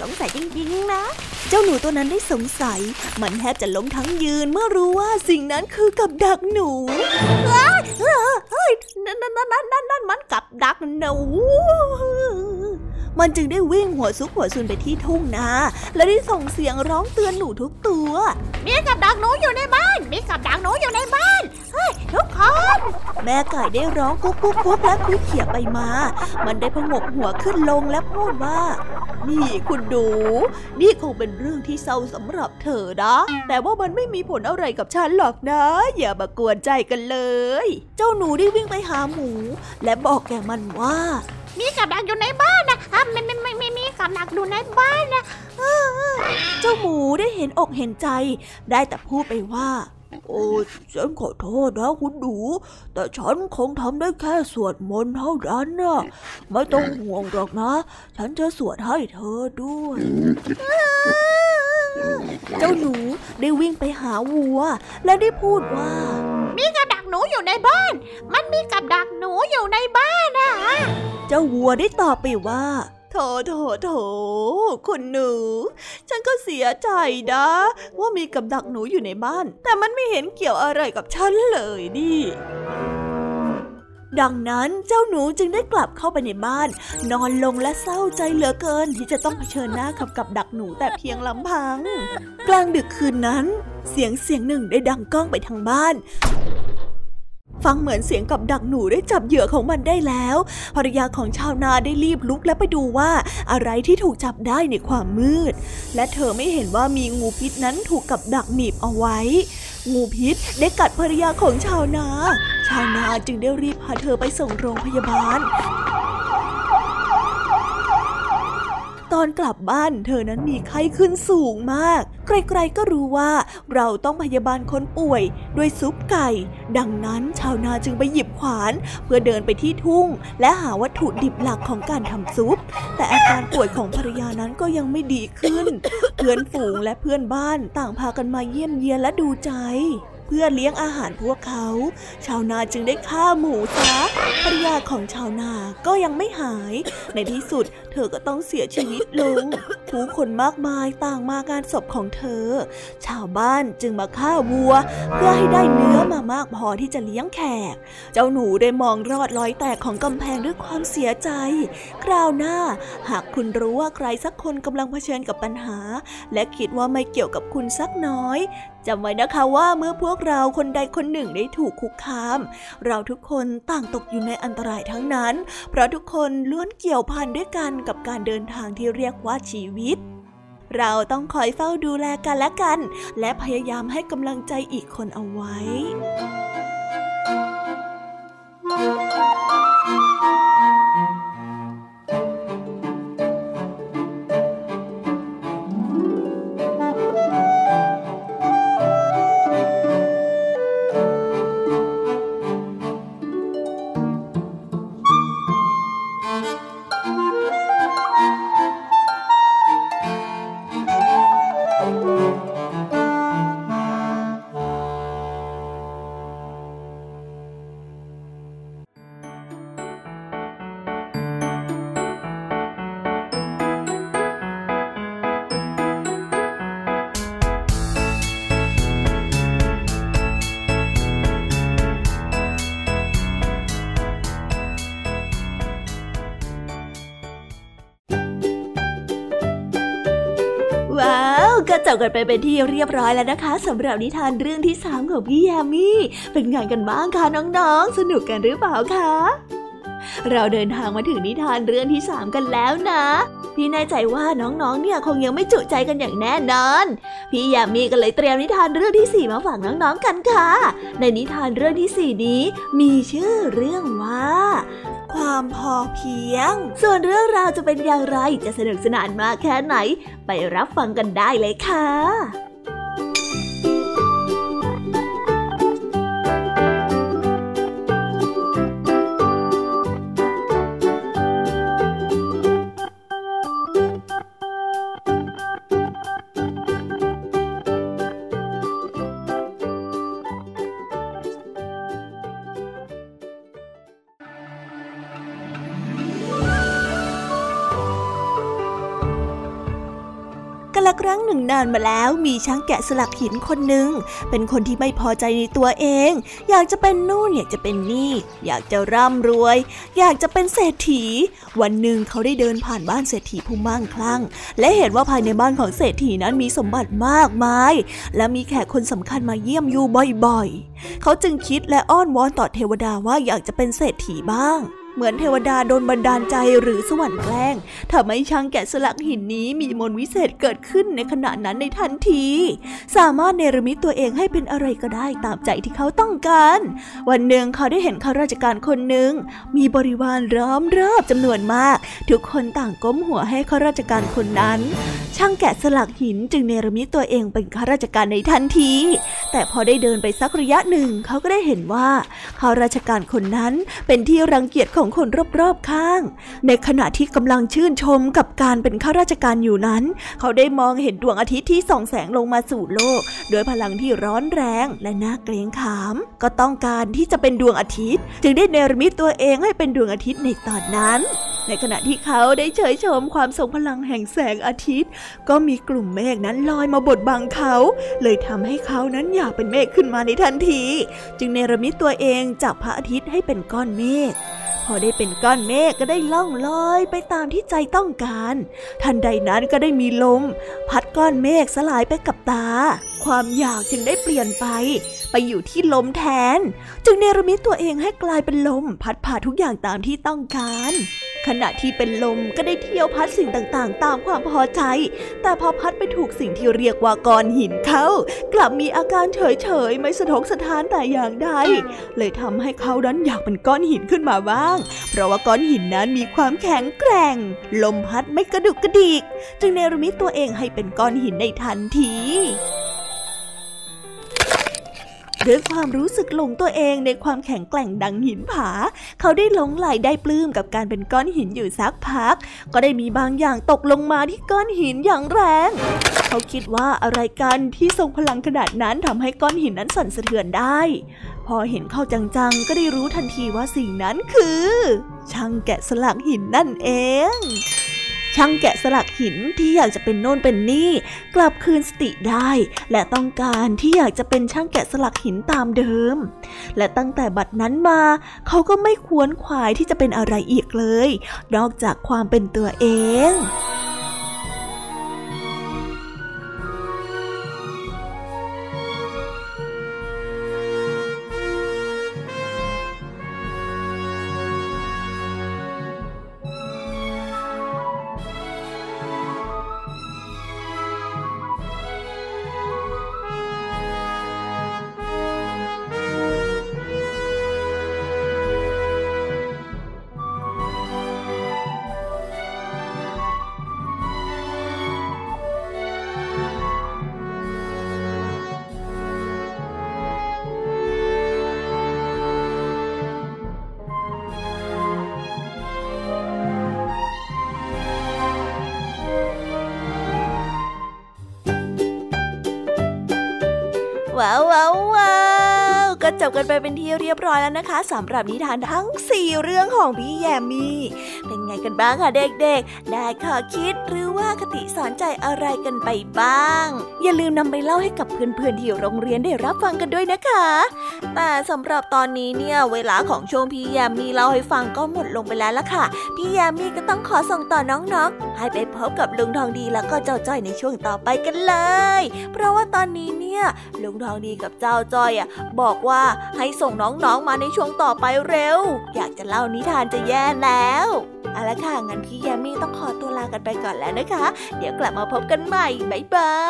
สงสัยจริงๆนะเจ้าหนูตัวนั้นได้สงสัยมันแทบจะล้มทั้งยืนเมื่อรู้ว่าสิ่งนั้นคือกับดักหนูนั่นมันกับดักหนูมันจึงได้วิ่งหัวซุกหัวซุนไปที่ทุ่งนาและได้ส่งเสียงร้องเตือนหนูทุกตัวมีกับดักหนูอยู่ในบ้านมีกับดักหนูอยู่ในบ้านเฮ้ยทุกคนแม่ไก่ได้ร้องกุ๊กกุ๊กกุ๊กและคุยเขี่ยไปมามันได้พงกหัวขึ้นลงและพูดว่านี่คุณดูนี่คงเป็นเรื่องที่เศร้าสำหรับเธอนะแต่ว่ามันไม่มีผลอะไรกับฉันหรอกนะอย่ามากวนใจกันเลยเจ้าหนูได้วิ่งไปหาหมูและบอกแกมันว่ามีกับดักอยู่ในบ้านนะไม่มีกับดักอยู่ในบ้านนะเจ้าหมูได้เห็นอกเห็นใจได้แต่พูดไปว่าโอ้ฉันขอโทษนะคุณหนูแต่ฉันคงทำได้แค่สวดมนต์เท่านั้นนะไม่ต้องห่วงหรอกนะฉันจะสวดให้เธอด้วยเจ้าหนูได้วิ่งไปหาวัวและได้พูดว่ามีกับดักหนูอยู่ในบ้านมันมีกับดักหนูอยู่ในบ้านนะเจ้าวัวได้ตอบไปว่าโถคุณหนูฉันก็เสียใจนะว่ามีกับดักหนูอยู่ในบ้านแต่มันไม่เห็นเกี่ยวอะไรกับฉันเลยดิดังนั้นเจ้าหนูจึงได้กลับเข้าไปในบ้านนอนลงและเศร้าใจเหลือเกินที่จะต้องเผชิญหน้ากับดักหนูแต่เพียงลำพังกลางดึกคืนนั้นเสียงหนึ่งได้ดังก้องไปทางบ้านฟังเหมือนเสียงกับดักหนูได้จับเหยื่อของมันได้แล้วภรรยาของชาวนาได้รีบลุกและไปดูว่าอะไรที่ถูกจับได้ในความมืดและเธอไม่เห็นว่ามีงูพิษนั้นถูกกับดักหนีบเอาไว้งูพิษได้กัดภรรยาของชาวนาชาวนาจึงได้รีบพาเธอไปส่งโรงพยาบาลตอนกลับบ้านเธอนั้นมีไข้ขึ้นสูงมากใครๆก็รู้ว่าเราต้องพยาบาลคนป่วยด้วยซุปไก่ดังนั้นชาวนาจึงไปหยิบขวานเพื่อเดินไปที่ทุ่งและหาวัตถุดิบหลักของการทำซุปแต่อาการป่วยของภรรยานั้นก็ยังไม่ดีขึ้น เพื่อนฝูงและเพื่อนบ้านต่างพากันมาเยี่ยมเยียนและดูใจเพื่อเลี้ยงอาหารพวกเขาชาวนาจึงได้ฆ่าหมูซะภรรยาของชาวนาก็ยังไม่หายในที่สุดเธอก็ต้องเสียชีวิตลงผู้คนมากมายต่างมางานศพของเธอชาวบ้านจึงมาฆ่าวัวเพื่อให้ได้เนื้อมามากพอที่จะเลี้ยงแขกเจ้าหนูได้มองรอดรอยแตกของกำแพงด้วยความเสียใจคราวหน้าหากคุณรู้ว่าใครสักคนกำลังเผชิญกับปัญหาและคิดว่าไม่เกี่ยวกับคุณสักน้อยจำไว้นะคะว่าเมื่อพวกเราคนใดคนหนึ่งได้ถูกคุกคามเราทุกคนต่างตกอยู่ในอันตรายทั้งนั้นเพราะทุกคนล้วนเกี่ยวพันด้วยกันกับการเดินทางที่เรียกว่าชีวิตเราต้องคอยเฝ้าดูแลกันและกันและพยายามให้กำลังใจอีกคนเอาไว้ก็จบกันไปเป็นที่เรียบร้อยแล้วนะคะสำหรับนิทานเรื่องที่3ของพี่แยมมี่เป็นไงกันบ้างคะน้องๆสนุกกันหรือเปล่าคะเราเดินทางมาถึงนิทานเรื่องที่3กันแล้วนะพี่แน่ใจว่าน้องๆเนี่ยคงยังไม่จุใจกันอย่างแน่นอนพี่แยมมี่ก็เลยเตรียมนิทานเรื่องที่4มาฝากน้องๆกันค่ะในนิทานเรื่องที่4นี้มีชื่อเรื่องว่า ความพอเพียงส่วนเรื่องราวจะเป็นอย่างไรจะสนุกสนานมากแค่ไหนไปรับฟังกันได้เลยค่ะครั้งหนึ่งนานมาแล้วมีช่างแกะสลักหินคนหนึ่งเป็นคนที่ไม่พอใจในตัวเองอยากจะเป็นนู่นอยากจะเป็นนี่อยากจะร่ำรวยอยากจะเป็นเศรษฐีวันหนึ่งเขาได้เดินผ่านบ้านเศรษฐีผู้มั่งคั่งและเห็นว่าภายในบ้านของเศรษฐีนั้นมีสมบัติมากมายและมีแขกคนสำคัญมาเยี่ยมอยู่บ่อยๆเขาจึงคิดและอ้อนวอนต่อเทวดาว่าอยากจะเป็นเศรษฐีบ้างเหมือนเทวดาโดนบันดาลใจหรือสวรรค์แกล้งทำให้ช่างแกะสลักหินนี้มีมนต์วิเศษเกิดขึ้นในขณะนั้นในทันทีสามารถเนรมิตตัวเองให้เป็นอะไรก็ได้ตามใจที่เขาต้องการวันหนึ่งเขาได้เห็นข้าราชการคนหนึ่งมีบริวารล้อมรอบจำนวนมากทุกคนต่างก้มหัวให้ข้าราชการคนนั้นช่างแกะสลักหินจึงเนรมิตตัวเองเป็นข้าราชการในทันทีแต่พอได้เดินไปสักระยะหนึ่งเขาก็ได้เห็นว่าข้าราชการคนนั้นเป็นที่รังเกียจของคนรอบๆข้างในขณะที่กำลังชื่นชมกับการเป็นข้าราชการอยู่นั้นเขาได้มองเห็นดวงอาทิตย์ที่ส่องแสงลงมาสู่โลกโดยพลังที่ร้อนแรงและน่าเกรงขามก็ต้องการที่จะเป็นดวงอาทิตย์จึงได้เนรมิตตัวเองให้เป็นดวงอาทิตย์ในตอนนั้นในขณะที่เขาได้เฉยชมความทรงพลังแห่งแสงอาทิตย์ก็มีกลุ่มเมฆนั้นลอยมาบดบังเขาเลยทำให้เขานั้นอยากเป็นเมฆขึ้นมาในทันทีจึงเนรมิตตัวเองจากพระอาทิตย์ให้เป็นก้อนเมฆพอได้เป็นก้อนเมฆก็ได้ล่องลอยไปตามที่ใจต้องการทันใดนั้นก็ได้มีลมพัดก้อนเมฆสลายไปกับตาความอยากจึงได้เปลี่ยนไปอยู่ที่ลมแทนจึงเนรมิตตัวเองให้กลายเป็นลมพัดพาทุกอย่างตามที่ต้องการขณะที่เป็นลมก็ได้เที่ยวพัดสิ่งต่างๆตามความพอใจแต่พอพัดไปถูกสิ่งที่เรียกว่าก้อนหินเข้ากลับมีอาการเฉยๆไม่สะทกสะท้านแต่อย่างใดเลยทำให้เขานั้นอยากเป็นก้อนหินขึ้นมาบ้างเพราะว่าก้อนหินนั้นมีความแข็งแกร่งลมพัดไม่กระดุกกระดิกจึงเนรมิตตัวเองให้เป็นก้อนหินในทันทีด้วยความรู้สึกหลงตัวเองในความแข็งแกร่งดังหินผาเขาได้หลงไหลได้ปลื้มกับการเป็นก้อนหินอยู่สักพักก็ได้มีบางอย่างตกลงมาที่ก้อนหินอย่างแรงเขาคิดว่าอะไรกันที่ทรงพลังขนาดนั้นทำให้ก้อนหินนั้นสั่นสะเทือนได้พอเห็นเข้าจังๆก็ได้รู้ทันทีว่าสิ่งนั้นคือช่างแกะสลักหินนั่นเองช่างแกะสลักหินที่อยากจะเป็นโน่นเป็นนี่กลับคืนสติได้และต้องการที่อยากจะเป็นช่างแกะสลักหินตามเดิมและตั้งแต่บัดนั้นมาเขาก็ไม่ขวนขวายที่จะเป็นอะไรอีกเลยนอกจากความเป็นตัวเองว้าวก็จบกันไปเป็นที่เรียบร้อยแล้วนะคะสำหรับนิทานทั้ง4เรื่องของพี่แยมมี่เป็นไงกันบ้างคะเด็กๆได้ข้อคิดหรือว่าคติสอนใจอะไรกันไปบ้างอย่าลืมนำไปเล่าให้กับเพื่อนๆที่โรงเรียนได้รับฟังกันด้วยนะคะแต่สำหรับตอนนี้เนี่ยเวลาของช่วงพี่แยมมี่เล่าให้ฟังก็หมดลงไปแล้วล่ะค่ะพี่แยมมี่ก็ต้องขอส่งต่อน้องๆให้ไปพบกับลุงทองดีแล้วก็เจ้าจ้อยในช่วงต่อไปกันเลยเพราะว่าตอนนี้เนี่ยลุงทองดีกับเจ้าจ้อยบอกว่าให้ส่งน้องๆมาในช่วงต่อไปเร็วอยากจะเล่านิทานจะแย่แล้วเอาล่ะค่ะงั้นพี่แยมมี่ต้องขอตัวลากันไปก่อนแล้วนะคะเดี๋ยวกลับมาพบกันใหม่บ๊ายบา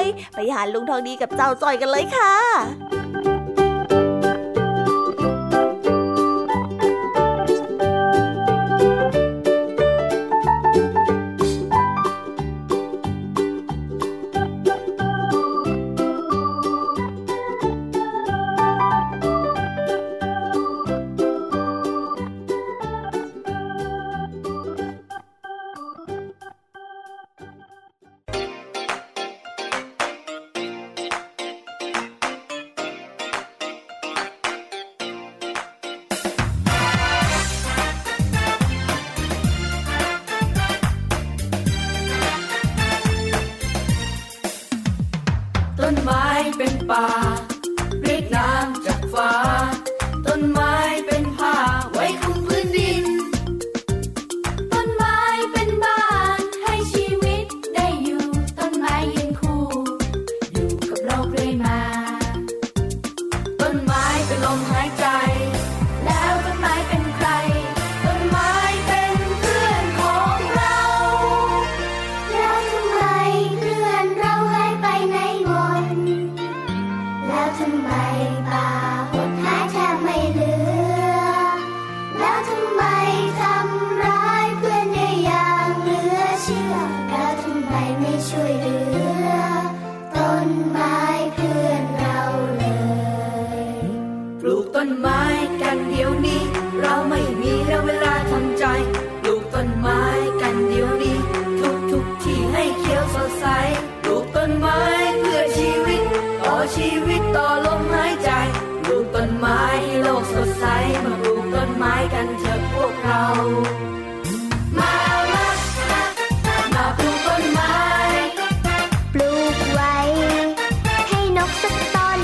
ยไปหาลุงทองดีกับเจ้าจ้อยกันเลยค่ะ เป็นป่าเรียกน้ำจากฟ้าต้นไม้เป็นผ้าไว้คลุมพื้นดินต้นไม้เป็นบ้านให้ชีวิตได้อยู่ต้นไม้ยืนคู่อยู่กับเราเรื่อยมาต้นไม้เป็นลมหายใจแล้วต้นไม้เป็นใครต้นไม้เป็นเพื่อนของเราแล้วทำไมเพื่อนเราหายไปไหนหมดแล้วทำไมป่าหดหายแทบไม่เหลือแล้วทำไมทำร้ายเพื่อนได้อย่างเหลือเชื่อแล้วทำไมไม่ช่วยเหลือต้นไม้เพื่อนเราเลยปลูกต้นไม้กันเดี๋ยวนี้เราไม่มีแล้วเวลาทำใจปลูกต้นไม้กันเดี๋ยวนี้ทุกที่ให้เขียวสดใสปลูกต้นไม้เพื่อชีวิตต่อชีวิตต่อลมหายใจปลูกต้นไม้ให้โลกสดใสมาปลูกต้นไม้กันเถอะพวกเรามารักมาปลูกต้นไม้ปลูกไว้ให้นกสักต้น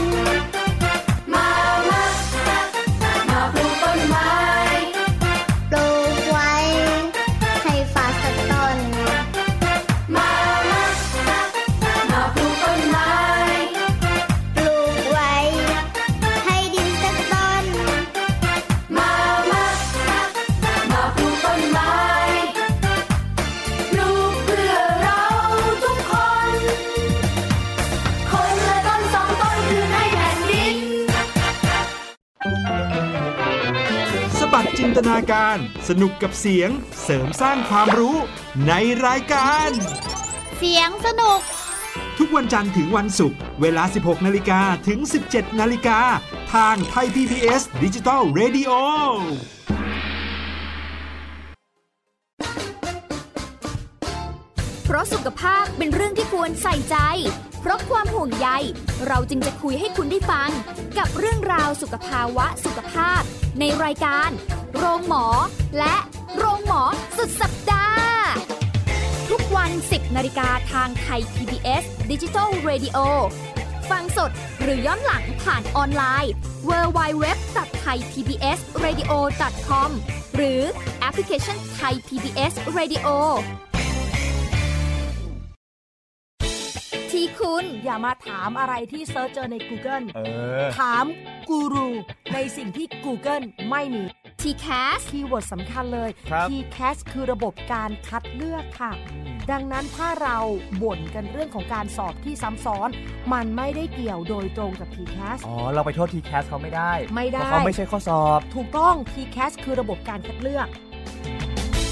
มารักมาปลูกต้นไม้ปลูกไว้ให้ฟ้าสักต้นมารักมาปลูกต้นไม้ปลูกไว้ให้ดินสักต้นมารักมาปลูกต้นไม้ปลูกเพื่อเราทุกคนคนละต้นสองต้นคืนให้แผ่นดิน สบัดจินตนาการสนุกกับเสียงเสริมสร้างความรู้ในรายการ เสียงสนุกทุกวันจันทร์ถึงวันศุกร์เวลา 16 นาฬิกาถึง 17 นาฬิกาทางไทย PBS Digital Radio เพราะสุขภาพเป็นเรื่องที่ควรใส่ใจเพราะความห่วงใยเราจึงจะคุยให้คุณได้ฟังกับเรื่องราวสุขภาวะสุขภาพในรายการโรงหมอและโรงหมอสุดสัปดาห์ทุกวัน 10 นาฬิกาทางไทย PBS Digital Radio ฟังสดหรือย้อนหลังผ่านออนไลน์ www.thaipbsradio.com หรือแอปพลิเคชัน Thai PBS Radio ที่คุณอย่ามาถามอะไรที่เซิร์ชเจอใน Google ถามกูรูในสิ่งที่ Google ไม่มี TCAS คีย์เวิร์ดสำคัญเลย ครับ TCAS คือระบบการคัดเลือกค่ะ ดังนั้นถ้าเราบ่นกันเรื่องของการสอบที่ซ้ำซ้อนมันไม่ได้เกี่ยวโดยตรงกับ TCAS อ๋อเราไปโทษ TCAS เขาไม่ได้เพราะเขาไม่ใช่ข้อสอบถูกต้อง TCAS คือระบบการคัดเลือก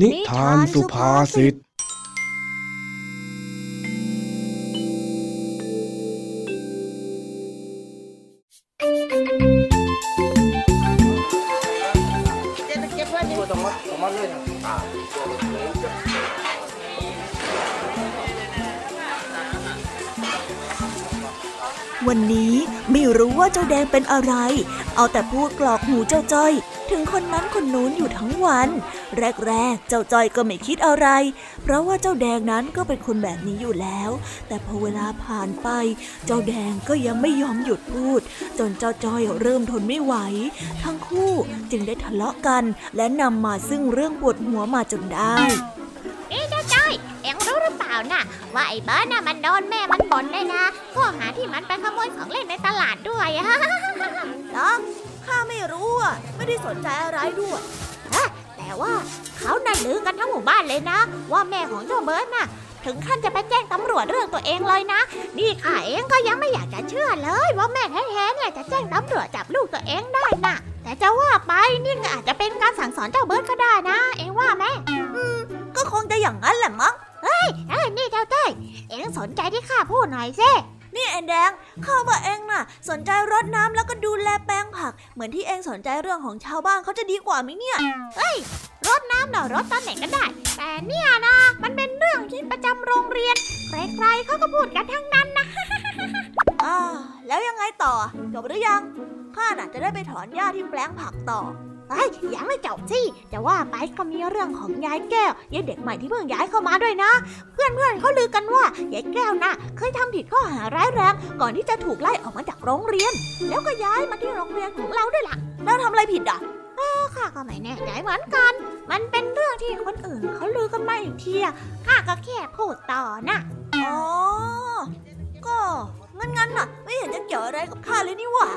นิทานสุภาษิตวันนี้ไม่รู้ว่าเจ้าแดงเป็นอะไรเอาแต่พูดกรอกหูเจ้าจ้อยถึงคนนั้นคนนู้นอยู่ทั้งวันแรกๆเจ้าจ้อยก็ไม่คิดอะไรเพราะว่าเจ้าแดงนั้นก็เป็นคนแบบนี้อยู่แล้วแต่พอเวลาผ่านไปเจ้าแดงก็ยังไม่ยอมหยุดพูดจนเจ้าจ้อยเริ่มทนไม่ไหวทั้งคู่จึงได้ทะเลาะกันและนำมาซึ่งเรื่องปวดหัวมาจนได้เอ๊ะเจ้าจ้อยเอ็งรู้หรือเปล่าน่ะว่าไอ้เบิร์ดน่ะมันโดนแม่มันบ่นได้นะข้อหาที่มันไปขโมยของเล่นในตลาดด้วยฮะข้าไม่รู้อ่ะไม่ได้สนใจอะไรด้วยแต่ว่าเขาน่ะลือกันทั้งหมู่บ้านเลยนะว่าแม่ของเจ้าเบิร์ดน่ะถึงขั้นจะไปแจ้งตำรวจเรื่องตัวเองเลยนะนี่ข้าเองก็ยังไม่อยากจะเชื่อเลยว่าแม่แท้ๆเนี่ยจะแจ้งตำรวจจับลูกตัวเองได้น่ะแต่จะว่าไปนี่อาจจะเป็นการสั่งสอนเจ้าเบิร์ดก็ได้นะเอ็งว่าไหมก็คงจะอย่างนั้นแหละมั้งเฮ้ยนี่เจ้าเต้ยเอ็งสน ใจที่ข้าพูดหน่อยสินี่เอ็นแดงข้าว่าเอ็งน่ะสนใจรดน้ำแล้วก็ดูแลแปลงผักเหมือนที่เอ็งสนใจเรื่องของชาวบ้านเขาจะดีกว่าไหมเนี่ยเฮ้ยรดน้ำหน่อยรดตอนไหนก็ได้แต่เนี่ยนะมันเป็นเรื่องที่ประจำโรงเรียนใครๆเขาก็พูดกันทั้งนั้นนะแล้วยังไงต่อจบหรือยังข้าน่ะจะได้ไปถอนหญ้าที่แปลงผักต่อยังไม่จบสิแต่ว่าไปก็มีเรื่องของยายแก้วยายเด็กใหม่ที่เพิ่งย้ายเข้ามาด้วยนะเพื่อนๆเขาลือกันว่ายายแก้วน่ะเคยทำผิดข้อหาร้ายแรงก่อนที่จะถูกไล่ออกมาจากโรงเรียนแล้วก็ย้ายมาที่โรงเรียนของเราด้วยล่ะแล้วทำอะไรผิดอ่ะข้าก็ไม่แน่ใจเหมือนกันมันเป็นเรื่องที่คนอื่นเขาลือกันมาอีกทีข้าก็แค่พูดต่อนะอ๋อก็งั้นน่ะไม่เห็นจะเกี่ยวอะไรกับข้าเลยนี่หว่า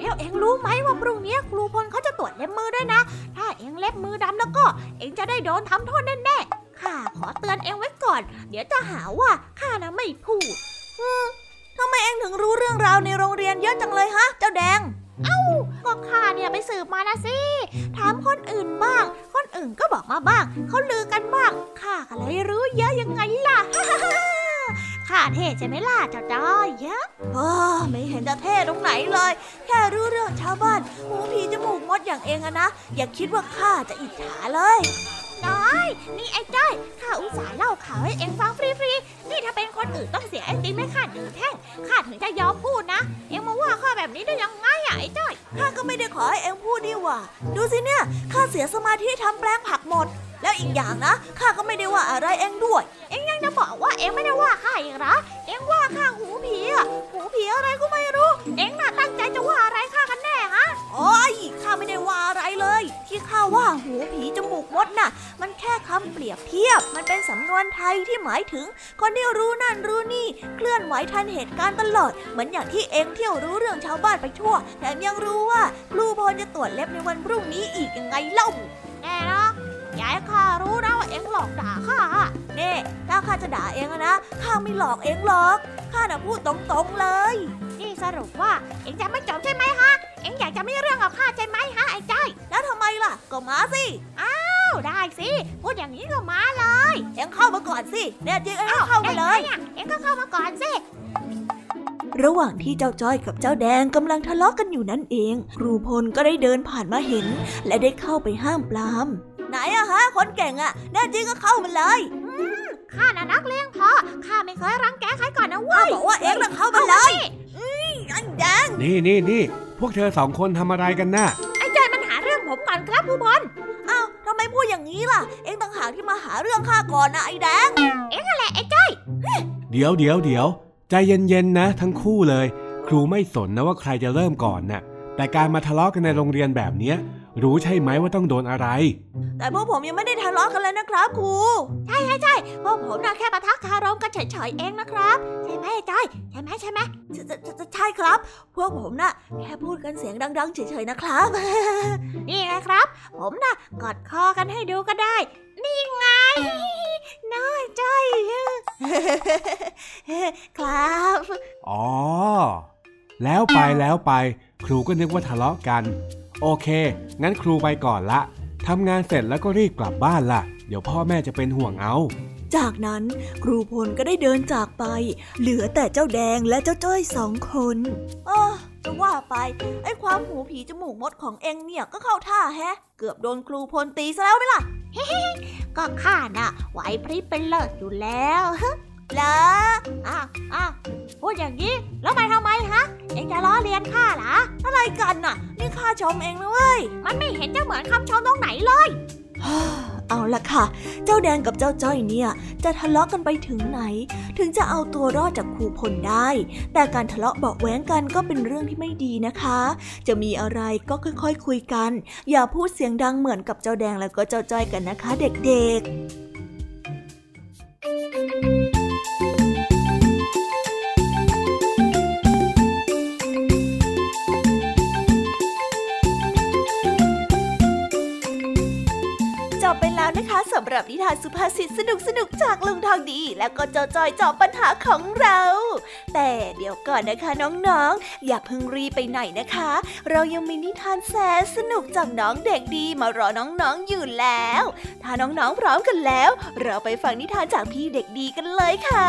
แล้วเอ็งรู้ไหมว่าพรุ่งนี้ครูพลเขาจะตรวจเล็บมือด้วยนะถ้าเอ็งเล็บมือดำแล้วก็เอ็งจะได้โดนทำโทษแน่ๆข้าขอเตือนเอ็งไว้ก่อนเดี๋ยวจะหาว่าข้าน่ะไม่พูดทำไมเอ็งถึงรู้เรื่องราวในโรงเรียนเยอะจังเลยฮะเจ้าแดงเอ้าก็ข้าเนี่ยไปสืบมานะสิถามคนอื่นบ้างคนอื่นก็บอกมาบ้างเขาลือกันบ้างข้าก็เลยรู้เยอะยังไงล่ะ ข้าเทศใช่ไหมล่ะเจ้าจ้อยยะไม่เห็นจะเทศตรงไหนเลยแค่รู้เรื่องชาวบ้านหูผีจมูกมดอย่างเองอะนะอย่าคิดว่าข้าจะอิจฉาเลยน้อยนี่ไอ้จ้อยข้าอุตส่าห์เล่าข่าวให้เองฟังฟรีๆนี่ถ้าเป็นคนอื่นต้องเสียไอติมให้ข้าดื่มแท่งข้าถึงจะยอมพูดนะเองมาว่าข้าแบบนี้ได้ยังไงอะไอ้จ้อยข้าก็ไม่ได้ขอให้เองพูดนี่หว่าดูสิเนี่ยข้าเสียสมาธิทำแปลงผักหมดแล้วอีกอย่างนะข้าก็ไม่ได้ว่าอะไรเองด้วยเองยังจะบอกว่าเองไม่ได้ว่าข้าอีกเหรอเองว่าข้าหูผีอะหูผีอะไรก็ไม่รู้เองน่ะตั้งใจจะว่าอะไรข้ากันแน่ฮะโอ้ยข้าไม่ได้ว่าอะไรเลยที่ข้าว่าหูผีจมูกมดน่ะมันแค่คำเปรียบเทียบมันเป็นสำนวนไทยที่หมายถึงคนที่รู้นั่นรู้นี่เคลื่อนไหวทันเหตุการณ์ตลอดเหมือนอย่างที่เองเที่ยวรู้เรื่องชาวบ้านไปทั่วแถมยังรู้ว่าครูพลจะตรวจเล็บในวันพรุ่งนี้อีกยังไงเล่าแน่นะยายข้ารู้นะว่าเอ็งหลอกด่าข้านี่ถ้าข้าจะด่าเอ็งนะข้าไม่หลอกเอ็งหรอกข้าน่ะพูดตรงๆเลยนี่สรุปว่าเอ็งจะไม่จบใช่ไหมฮะเอ็งอยากจะไม่เรื่องกับข้าใช่ไหมฮะไอ้จ้อยแล้วทำไมล่ะก็มาสิอ้าวได้สิพูดอย่างนี้ก็มาเลยเอ็งเข้ามาก่อนสิเนี่ยจริงเอ็งเข้ามาเลยเอ็งก็เข้ามาก่อนสิระหว่างที่เจ้าจ้อยกับเจ้าแดงกำลังทะเลาะกันอยู่นั่นเองครูพลก็ได้เดินผ่านมาเห็นและได้เข้าไปห้ามปรามไหนอะฮะคนเก่งอะแน่จริงก็เข้ามาเลยข้าน่ะนักเลงพอข้าไม่เคยรังแกใครก่อนนะเว้ยบอกว่าเอ็งน่ะเข้ามาเลยอันแดงนี่พวกเธอสองคนทำอะไรกันน่ะไอ้จ้อยมันหาเรื่องผมก่อนครับผู้บอลอ้าวทำไมพูดอย่างนี้ล่ะเอ็งต่างหากที่มาหาเรื่องข้าก่อนนะไอ้แดงเอ็งอะไรไอ้จ้อยเดี๋ยวใจเย็นๆนะทั้งคู่เลยครูไม่สนนะว่าใครจะเริ่มก่อนน่ะแต่การมาทะเลาะกันในโรงเรียนแบบเนี้ยรู้ใช่ไหมว่าต้องโดนอะไรแต่พวกผมยังไม่ได้ทะเลาะกันเลยนะครับครูใช่พวกผมน่ะแค่ปะทะคารมกันเฉยๆเองนะครับใช่ไหมจ้อยใช่ไหมใช่ครับพวกผมน่ะแค่พูดกันเสียงดังๆเฉยๆนะครับนี่ไงครับผมน่ะกอดคอกันให้ดูก็ได้นี่ไงน้อยจ้อยครับอ๋อแล้วไปครูก็นึกว่าทะเลาะกันโอเคงั้นครูไปก่อนละทำงานเสร็จแล้วก็รีบกลับบ้านละเดี๋ยวพ่อแม่จะเป็นห่วงเอาจากนั้นครูพลก็ได้เดินจากไปเหลือแต่เจ้าแดงและเจ้าจ้อยสองคนจะว่าไปไอ้ความหูผีจมูกมดของเอ็งเนี่ยก็เข้าท่าแฮะเกือบโดนครูพลตีซะแล้วไหมล่ะก็ข้าน่ะไหวพริบเป็นเลิศอยู่แล้วแล้วอ้าวพูดอย่างนี้แล้วมาทำไมฮะเอ็งจะล้อเลียนข้าเหรออะไรกันน่ะนี่ข้าชมเองนะเว้ยมันไม่เห็นจะเหมือนคำชมตรงไหนเลยเอาล่ะค่ะเจ้าแดงกับเจ้าจ้อยเนี่ยจะทะเลาะกันไปถึงไหนถึงจะเอาตัวรอดจากครูพลได้แต่การทะเลาะเบาะแว้งกันก็เป็นเรื่องที่ไม่ดีนะคะจะมีอะไรก็ค่อยๆคุยกันอย่าพูดเสียงดังเหมือนกับเจ้าแดงแล้วก็เจ้าจ้อยกันนะคะเด็กๆนะคะสำหรับนิทานสุภาษิตสนุกจากลุงทองดีแล้วก็เจ้าจ้อยจอบปัญหาของเราแต่เดี๋ยวก่อนนะคะน้องๆอย่าเพิ่งรีบไปไหนนะคะเรายังมีนิทานแสนสนุกจากน้องเด็กดีมารอน้องๆอยู่แล้วถ้าน้องๆพร้อมกันแล้วเราไปฟังนิทานจากพี่เด็กดีกันเลยค่ะ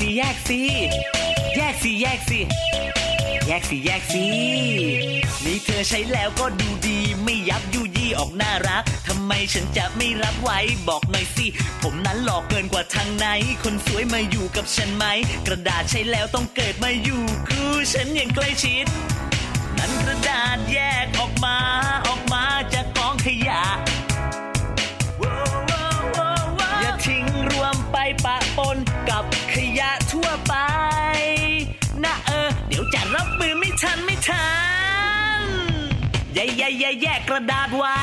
สิแยกสิแยกสิแยกสิแยกสิแยกสิแยกสินี่เธอใช้แล้วก็ดูดีไม่ยับยุยี่ออกน่ารักทำไมฉันจะไม่รับไว้บอกหน่อยสิผมนั้นหลอกเกินกว่าทางไหนคนสวยมาอยู่กับฉันไหมกระดาษใช้แล้วต้องเกิดมาอยู่คู่ฉันอย่างใกล้ชิดนั้นกระดาษแยกออกมาออกมาจากกองขยะอย่าทิ้งรวมไปปะปนกับขยะทั่วไปนะเดี๋ยวจะรับมือไม่ทันแยกกระดาษไว้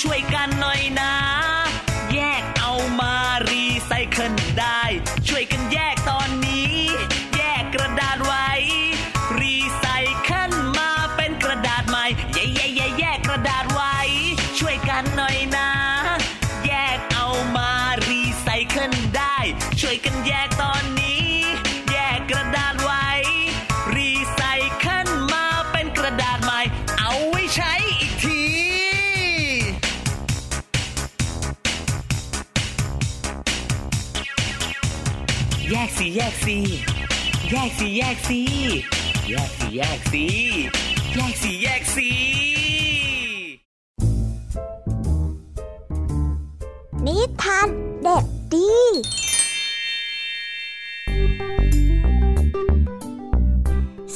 ช่วยกันหน่อยนะแยกเอามารีไซเคิลได้ช่วยกันแยกตอนนี้แยกกระดาษไว้รีไซเคิลมาเป็นกระดาษใหม่แยกกระดาษไว้ช่วยกันหน่อยนะแยกเอามารีไซเคิลได้ช่วยกันแยกตอนนี้แยกกระดาษไว้รีไซเคิลมาเป็นกระดาษใหม่เอาไว้ใช้อีกทีแยกสิแยกสิแยกสิแยกสิแยกสิแยกสิแยกสิแยกสินิทานเด็กดี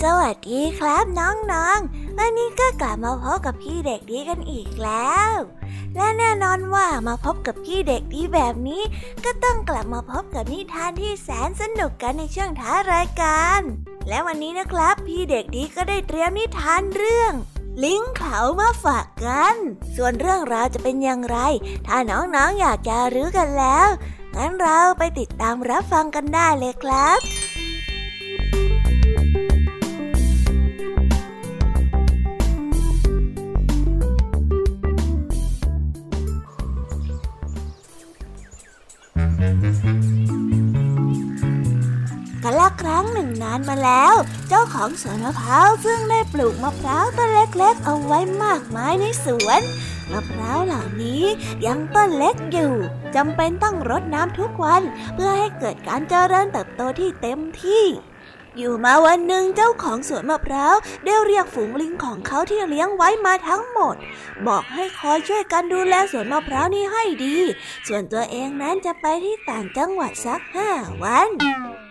สวัสดีครับน้องๆวันนี้ก็กลับมาพบกับพี่เด็กดีกันอีกแล้วและแน่นอนว่ามาพบกับพี่เด็กดีแบบนี้ก็ต้องกลับมาพบกับนิทานที่แสนสนุกกันในช่วงท้ายรายการและวันนี้นะครับพี่เด็กดีก็ได้เตรียมนิทานเรื่องลิงเขามาฝากกันส่วนเรื่องราวจะเป็นอย่างไรถ้าน้องๆอยากจะรู้กันแล้วงั้นเราไปติดตามรับฟังกันได้เลยครับกันละครั้งหนึ่งนานมาแล้วเจ้าของสวนมะพร้าวซึ่งได้ปลูกมะพร้าวต้นเล็กๆเอาไว้มากมายในสวนมะพร้าวเหล่านี้ยังต้นเล็กอยู่จำเป็นต้องรดน้ำทุกวันเพื่อให้เกิดการเจริญเติบโตที่เต็มที่อยู่มาวันหนึ่งเจ้าของสวนมะพร้าวได้เรียกฝูงลิงของเขาที่เลี้ยงไว้มาทั้งหมดบอกให้คอยช่วยกันดูแลสวนมะพร้าวนี้ให้ดีส่วนตัวเองนั้นจะไปที่ต่างจังหวัดสัก5 วัน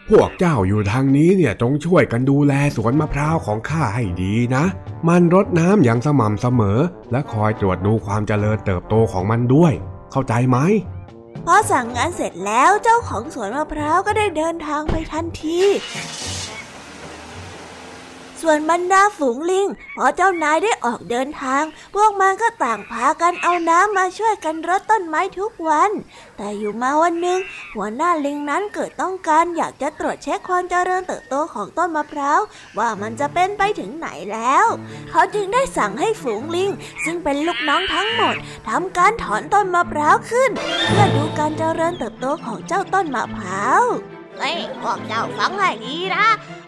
พวกเจ้าอยู่ทางนี้เนี่ยจงช่วยกันดูแลสวนมะพร้าวของข้าให้ดีนะมันรดน้ำอย่างสม่ำเสมอและคอยตรวจดูความเจริญเติบโตของมันด้วยเข้าใจไหมพอสั่งงานเสร็จแล้วเจ้าของสวนมะพร้าวก็ได้เดินทางไปทันทีส่วนบรรดาฝูงลิงพอเจ้านายได้ออกเดินทางพวกมันก็ต่างพากันเอาน้ำมาช่วยกันรดต้นไม้ทุกวันแต่อยู่มาวันหนึ่งหัวหน้าลิงนั้นเกิดต้องการอยากจะตรวจเช็คความเจริญเติบโตของต้นมะพร้าวว่ามันจะเป็นไปถึงไหนแล้วเขาจึงได้สั่งให้ฝูงลิงซึ่งเป็นลูกน้องทั้งหมดทำการถอนต้นมะพร้าวขึ้นเพื่อดูการเจริญเติบโตของเจ้าต้นมะพร้าวเฮ้ยพวกเจ้าฟังให้ดีนะ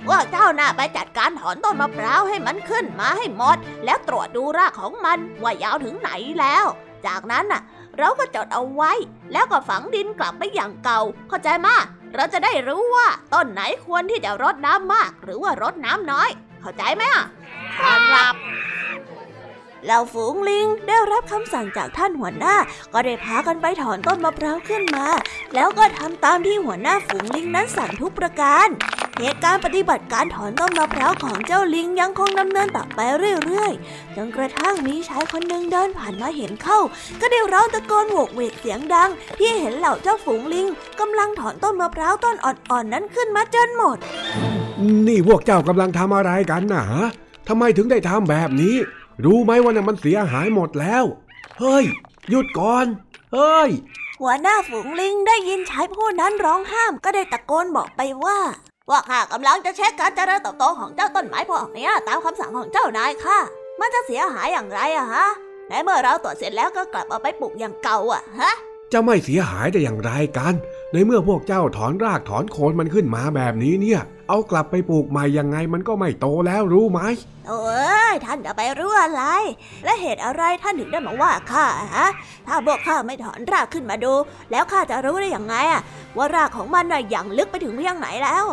พวกเจ้าน่ะไปจัดการถอนต้นมะพร้าวให้มันขึ้นมาให้หมดแล้วตรวจดูรากของมันว่ายาวถึงไหนแล้วจากนั้นน่ะเราก็จดเอาไว้แล้วก็ฝังดินกลับไปอย่างเก่าเข้าใจมั้ยเราจะได้รู้ว่าต้นไหนควรที่จะรดน้ำมากหรือว่ารดน้ำน้อยเข้าใจมั้ยครับเหล่าฝูงลิงได้รับคำสั่งจากท่านหัวหน้าก็ได้พากันไปถอนต้นมะพร้าวขึ้นมาแล้วก็ทำตามที่หัวหน้าฝูงลิงนั้นสั่งทุกประการเหตุการณ์ปฏิบัติการถอนต้นมะพร้าวของเจ้าลิงยังคงดำเนินต่อไปเรื่อยๆจนกระทั่งมีชายคนหนึ่งเดินผ่านมาเห็นเข้าก็ได้ร้องตะโกนโวกเวกเสียงดังที่เห็นเหล่าเจ้าฝูงลิงกำลังถอนต้นมะพร้าวต้นอ่อนๆนั้นขึ้นมาจนหมดนี่พวกเจ้ากำลังทำอะไรกันนะทำไมถึงได้ทำแบบนี้รู้ไหมว่ามันเสียหายหมดแล้วเฮ้ยหยุดก่อนเฮ้ยหัวหน้าฝูงลิงได้ยินชายผู้นั้นร้องห้ามก็ได้ตะโกนบอกไปว่าข้ากำลังจะเช็คการเจริญเติบโตของเจ้าต้นไม้พวกนี้ตามคำสั่งของเจ้านายค่ะมันจะเสียหายอย่างไรอะฮะในเมื่อเราตรวจเสร็จแล้วก็กลับเอาไปปลูกอย่างเก่าอะฮะจะไม่เสียหายได้อย่างไรกันในเมื่อพวกเจ้าถอนรากถอนโคนมันขึ้นมาแบบนี้เนี่ยเอากลับไปปลูกใหม่ยังไงมันก็ไม่โตแล้วรู้ไหมโอ้ย ท่านจะไปรู้อะไรและเหตุอะไรท่านถึงได้มาว่าข้าฮะถ้าพวกข้าไม่ถอนรากขึ้นมาดูแล้วข้าจะรู้ได้อย่างไงอะว่ารากของมันน่ะอย่างลึกไปถึงเพียงไหนแล้ว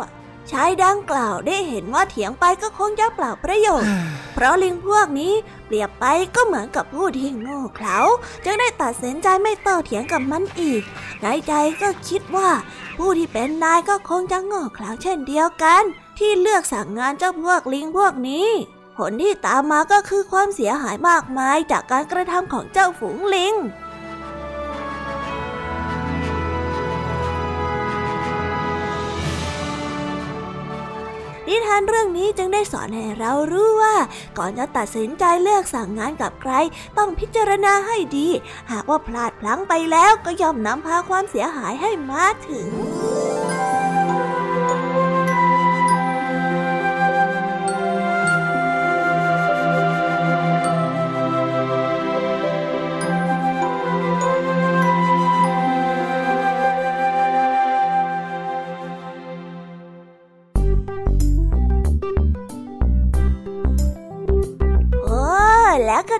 ชายดังกล่าวได้เห็นว่าเถียงไปก็คงจะเปล่าประโยชน์ เพราะลิงพวกนี้เปรียบไปก็เหมือนกับผู้ที่โง่เขลาจึงได้ตัดสินใจไม่โต้เถียงกับมันอีกในใจก็คิดว่าผู้ที่เป็นนายก็คงจะโง่เขลาเช่นเดียวกันที่เลือกสั่งงานเจ้าพวกลิงพวกนี้ผลที่ตามมาก็คือความเสียหายมากมายจากการกระทำของเจ้าฝูงลิงนิทานเรื่องนี้จึงได้สอนให้เรารู้ว่าก่อนจะตัดสินใจเลือกสั่งงานกับใครต้องพิจารณาให้ดีหากว่าพลาดพลั้งไปแล้วก็ย่อมนำพาความเสียหายให้มาถึงก็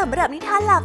สำหรับนิทานหลาก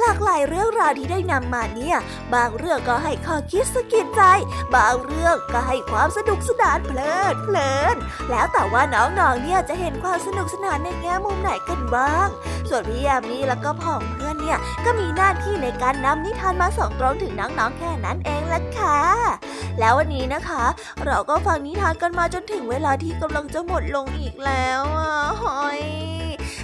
หลากหลายเรื่องราวที่ได้นำมาเนี่ยบางเรื่องก็ให้ข้อคิดสะกิดใจบางเรื่องก็ให้ความสนุกสนานเพลินแล้วแต่ว่าน้องๆเนี่ยจะเห็นความสนุกสนานในแง่มุมไหนกันบ้างส่วนพี่ยามีแล้วก็พ่อเพื่อนเนี่ยก็มีหน้าที่ในการนำนิทานมาส่งตรงถึงน้องๆแค่นั้นเองล่ะค่ะแล้ววันนี้นะคะเราก็ฟังนิทานกันมาจนถึงเวลาที่กำลังจะหมดลงอีกแล้วหอย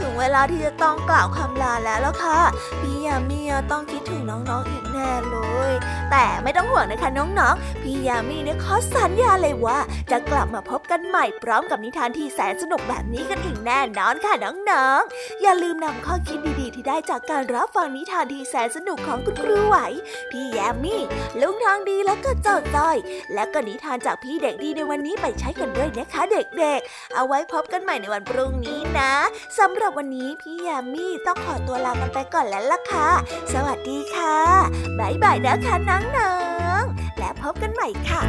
ถึงเวลาที่จะต้องกล่าวคำลาแล้วล่ะค่ะพี่ยามีต้องคิดถึงน้องๆอีกแน่เลยแต่ไม่ต้องห่วงนะคะน้องๆพี่ยามีเนี่ยขอสัญญาเลยว่าจะกลับมาพบกันใหม่พร้อมกับนิทานที่แสนสนุกแบบนี้กันอีกแน่นอนค่ะน้องๆอย่าลืมนำข้อคิดดีๆที่ได้จากการรับฟังนิทานที่แสนสนุกของคุณครูไหวพี่ยามีลุงทองดีแล้วก็เจ้าจ้อยและก็นิทานจากพี่เด็กดีในวันนี้ไปใช้กันด้วยนะคะเด็กๆเอาไว้พบกันใหม่ในวันพรุ่งนี้นะสำหรับวันนี้พี่ยามีต้องขอตัวลากันไปก่อนแล้วล่ะค่ะสวัสดีค่ะบ๊ายบายนะคะน้องๆและพบกันใหม่ค่ะติ